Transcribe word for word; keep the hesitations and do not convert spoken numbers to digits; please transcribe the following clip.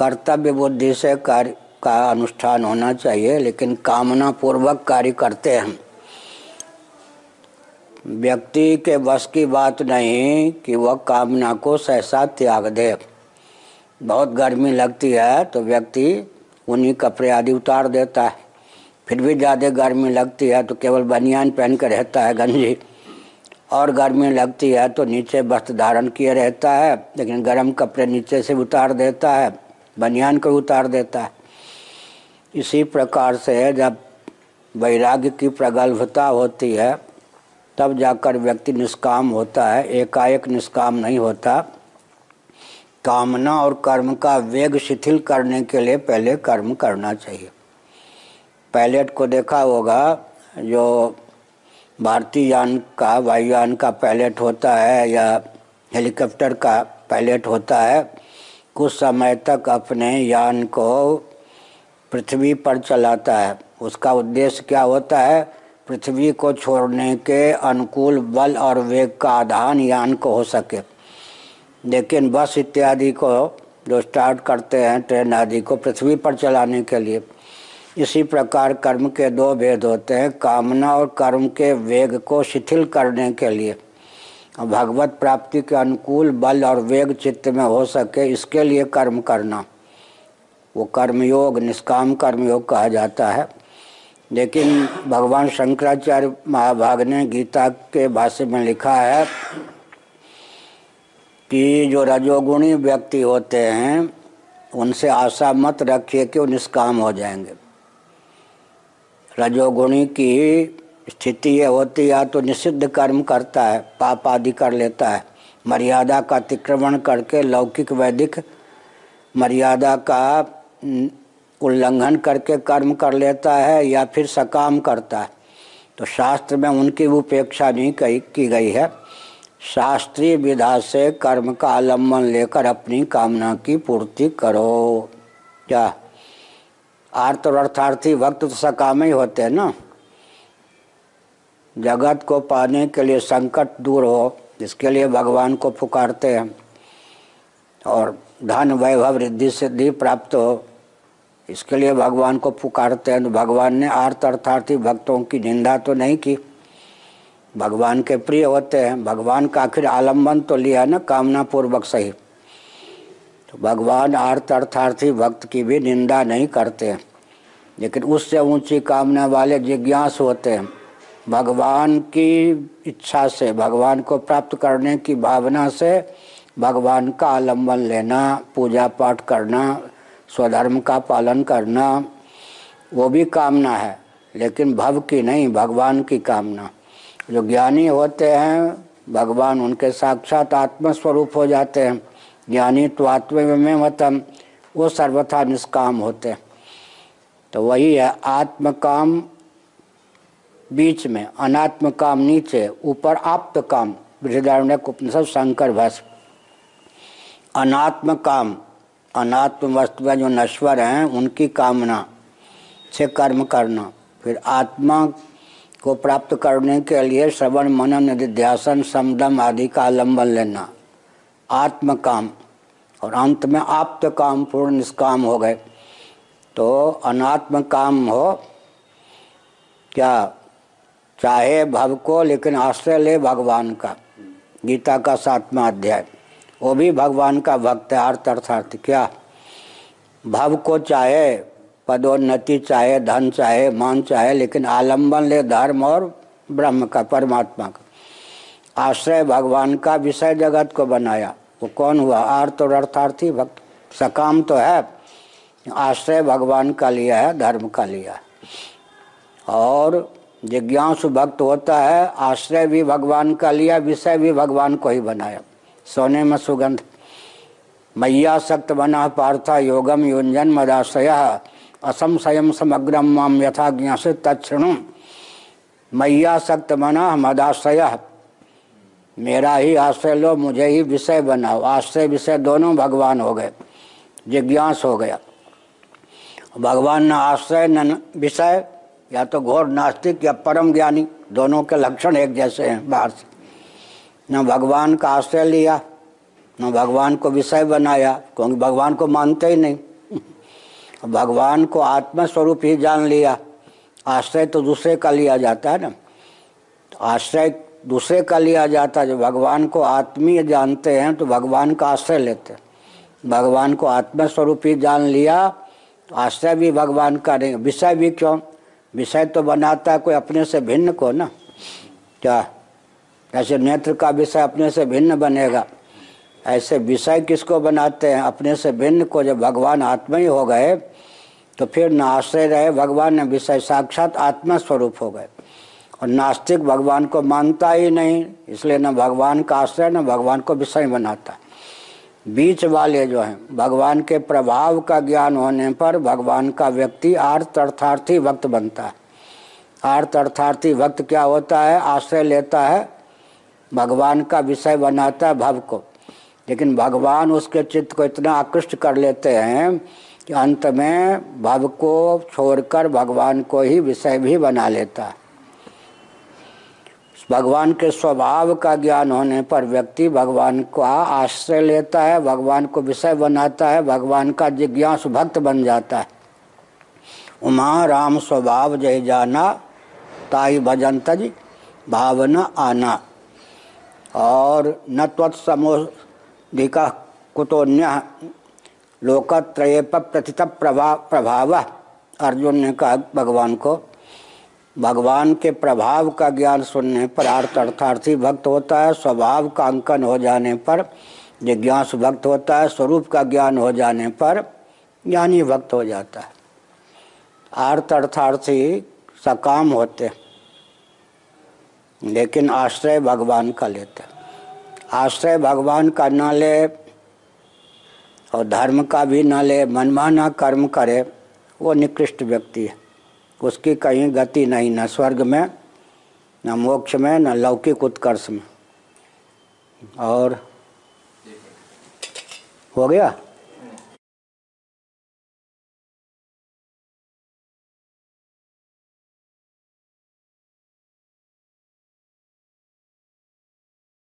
कर्तव्य बुद्धि से कार्य का अनुष्ठान होना चाहिए, लेकिन कामना पूर्वक कार्य करते हैं। व्यक्ति के बस की बात नहीं कि वह कामना को सहसा त्याग दे। बहुत गर्मी लगती है तो व्यक्ति उन्हीं कपड़े आदि उतार देता है, फिर भी ज़्यादा गर्मी लगती है तो केवल बनियान पहन कर रहता है, गंजी, और गर्मी लगती है तो नीचे वस्त्र धारण किए रहता है लेकिन गर्म कपड़े नीचे से उतार देता है, बनियान को उतार देता है। इसी प्रकार से जब वैराग्य की प्रगल्भता होती है तब जाकर व्यक्ति निष्काम होता है, एकाएक निष्काम नहीं होता। कामना और कर्म का वेग शिथिल करने के लिए पहले कर्म करना चाहिए। पायलट को देखा होगा, जो भारतीय यान का, वायुयान का पायलट होता है या हेलीकॉप्टर का पायलट होता है, कुछ समय तक अपने यान को पृथ्वी पर चलाता है। उसका उद्देश्य क्या होता है? पृथ्वी को छोड़ने के अनुकूल बल और वेग का आधान यान को हो सके। लेकिन बस इत्यादि को जो स्टार्ट करते हैं, ट्रेन आदि को पृथ्वी पर चलाने के लिए। इसी प्रकार कर्म के दो भेद होते हैं, कामना और कर्म के वेग को शिथिल करने के लिए, भगवत प्राप्ति के अनुकूल बल और वेग चित्त में हो सके, इसके लिए कर्म करना, वो कर्मयोग, निष्काम कर्मयोग कहा जाता है। लेकिन भगवान शंकराचार्य महाभाग ने गीता के भाष्य में लिखा है कि जो रजोगुणी व्यक्ति होते हैं उनसे आशा मत रखिए कि वो निष्काम हो जाएंगे। रजोगुणी की स्थिति ये होती है, या तो निषिद्ध कर्म करता है, पाप आदि कर लेता है, मर्यादा का अतिक्रमण करके लौकिक वैदिक मर्यादा का उल्लंघन करके कर्म कर लेता है, या फिर सकाम करता है। तो शास्त्र में उनकी उपेक्षा नहीं की गई है। शास्त्रीय विधा से कर्म का आलम्बन लेकर अपनी कामना की पूर्ति करो। क्या आर्त और अर्थार्थी भक्त तो सकाम ही होते हैं ना। जगत को पाने के लिए संकट दूर हो, इसके लिए भगवान को पुकारते हैं, और धन वैभव रिद्धि सिद्धि प्राप्त हो, इसके लिए भगवान को पुकारते हैं। तो भगवान ने आर्त अर्थार्थी भक्तों की निंदा तो नहीं की, भगवान के प्रिय होते हैं। भगवान का आखिर आलम्बन तो लिया ना, कामना पूर्वक सही। तो भगवान आर्त अर्थार्थी भक्त की भी निंदा नहीं करते हैं, लेकिन उससे ऊंची कामना वाले जिज्ञासु होते हैं। भगवान की इच्छा से, भगवान को प्राप्त करने की भावना से भगवान का आलम्बन लेना, पूजा पाठ करना, स्वधर्म का पालन करना, वो भी कामना है, लेकिन भव की नहीं, भगवान की कामना। जो ज्ञानी होते हैं भगवान उनके साक्षात आत्मस्वरूप हो जाते हैं। ज्ञानी तो आत्ममेव मतम, वो सर्वथा निष्काम होते हैं। तो वही है, आत्मकाम बीच में, अनात्म काम नीचे, ऊपर आप्त काम। बृहदारण्यक उपनिषद शंकर भाष्य। अनात्म काम, अनात्म वस्तु में जो नश्वर हैं उनकी कामना से कर्म करना। फिर आत्मा को प्राप्त करने के लिए श्रवण मनन निधिध्यासन समदम आदि का आलम्बन लेना, आत्म काम। और अंत में आप्त काम, पूर्ण निष्काम हो गए। तो अनात्म काम हो क्या, चाहे भव को, लेकिन आश्रय ले भगवान का। गीता का सातवां अध्याय, वो भी भगवान का भक्त है आर्त अर्थार्थी। क्या भव को चाहे, पदोन्नति चाहे, धन चाहे, मान चाहे, लेकिन आलम्बन ले धर्म और ब्रह्म का, परमात्मा का। आश्रय भगवान का, विषय जगत को बनाया। वो कौन हुआ? आर्त और अर्थार्थी भक्त। सकाम तो है, आश्रय भगवान का लिया है, धर्म का लिया है। और जिज्ञासु भक्त होता है, आश्रय भी भगवान का लिया, विषय भी भगवान को ही बनाया। सोने में सुगंध, मैया सक्त बना पार्था योगम योजन मदाश्रय असम संयम समग्रम माम यथा ज्ञासे तत्णु। मैया सक्त बना मदाश्रय, मेरा ही आश्रय लो, मुझे ही विषय बनाओ। आश्रय विषय दोनों भगवान हो गए, जिज्ञास हो गया। भगवान न आश्रय न विषय, या तो घोर नास्तिक या परम ज्ञानी, दोनों के लक्षण एक जैसे हैं। बाहर से न भगवान का आश्रय लिया, न भगवान को विषय बनाया, क्योंकि भगवान को मानते ही नहीं। भगवान को आत्मा स्वरूप ही जान लिया। आश्रय तो दूसरे का लिया जाता है ना, आश्रय दूसरे का लिया जाता है। जब भगवान को आत्मीय जानते हैं तो भगवान का आश्रय लेते हैं। भगवान को आत्मा स्वरूप ही जान लिया, आश्रय भी भगवान का नहीं। विषय भी क्यों? विषय तो बनाता है कोई अपने से भिन्न को ना। क्या ऐसे नेत्र का विषय अपने से भिन्न बनेगा? ऐसे विषय किसको बनाते हैं? अपने से भिन्न को। जब भगवान आत्मा ही हो गए तो फिर न आश्रय रहे भगवान न विषय, साक्षात आत्मा स्वरूप हो गए। और नास्तिक भगवान को मानता ही नहीं, इसलिए न भगवान का आश्रय न भगवान को विषय बनाता। बीच वाले जो हैं, भगवान के प्रभाव का ज्ञान होने पर भगवान का व्यक्ति आर्त अर्थार्थी भक्त बनता है। आर्त अर्थार्थी भक्त क्या होता है? आश्रय लेता है, भगवान का विषय बनाता है भव को, लेकिन भगवान उसके चित्त को इतना आकृष्ट कर लेते हैं कि अंत में भव को छोड़कर भगवान को ही विषय भी बना लेता है। भगवान के स्वभाव का ज्ञान होने पर व्यक्ति भगवान का आश्रय लेता है, भगवान को विषय बनाता है, भगवान का जिज्ञासु भक्त बन जाता है। उमा राम स्वभाव जय जाना, ताई भजन तज भावना आना। और न त्वत्समोधिका कुतोन्य लोकत्रयेप प्रतित प्रभाव। अर्जुन ने कहा भगवान को, भगवान के प्रभाव का ज्ञान सुनने पर अर्थ अर्थार्थी भक्त होता है, स्वभाव का अंकन हो जाने पर जिज्ञासु भक्त होता है, स्वरूप का ज्ञान हो जाने पर ज्ञानी भक्त हो जाता है। अर्थ अर्थार्थी सकाम होते हैं, लेकिन आश्रय भगवान का लेते हैं। आश्रय भगवान का न ले और धर्म का भी न ले, मनमाना कर्म करे, वो निकृष्ट व्यक्ति है। उसकी कहीं गति नहीं, न स्वर्ग में, न मोक्ष में, न लौकिक उत्कर्ष में। और हो गया।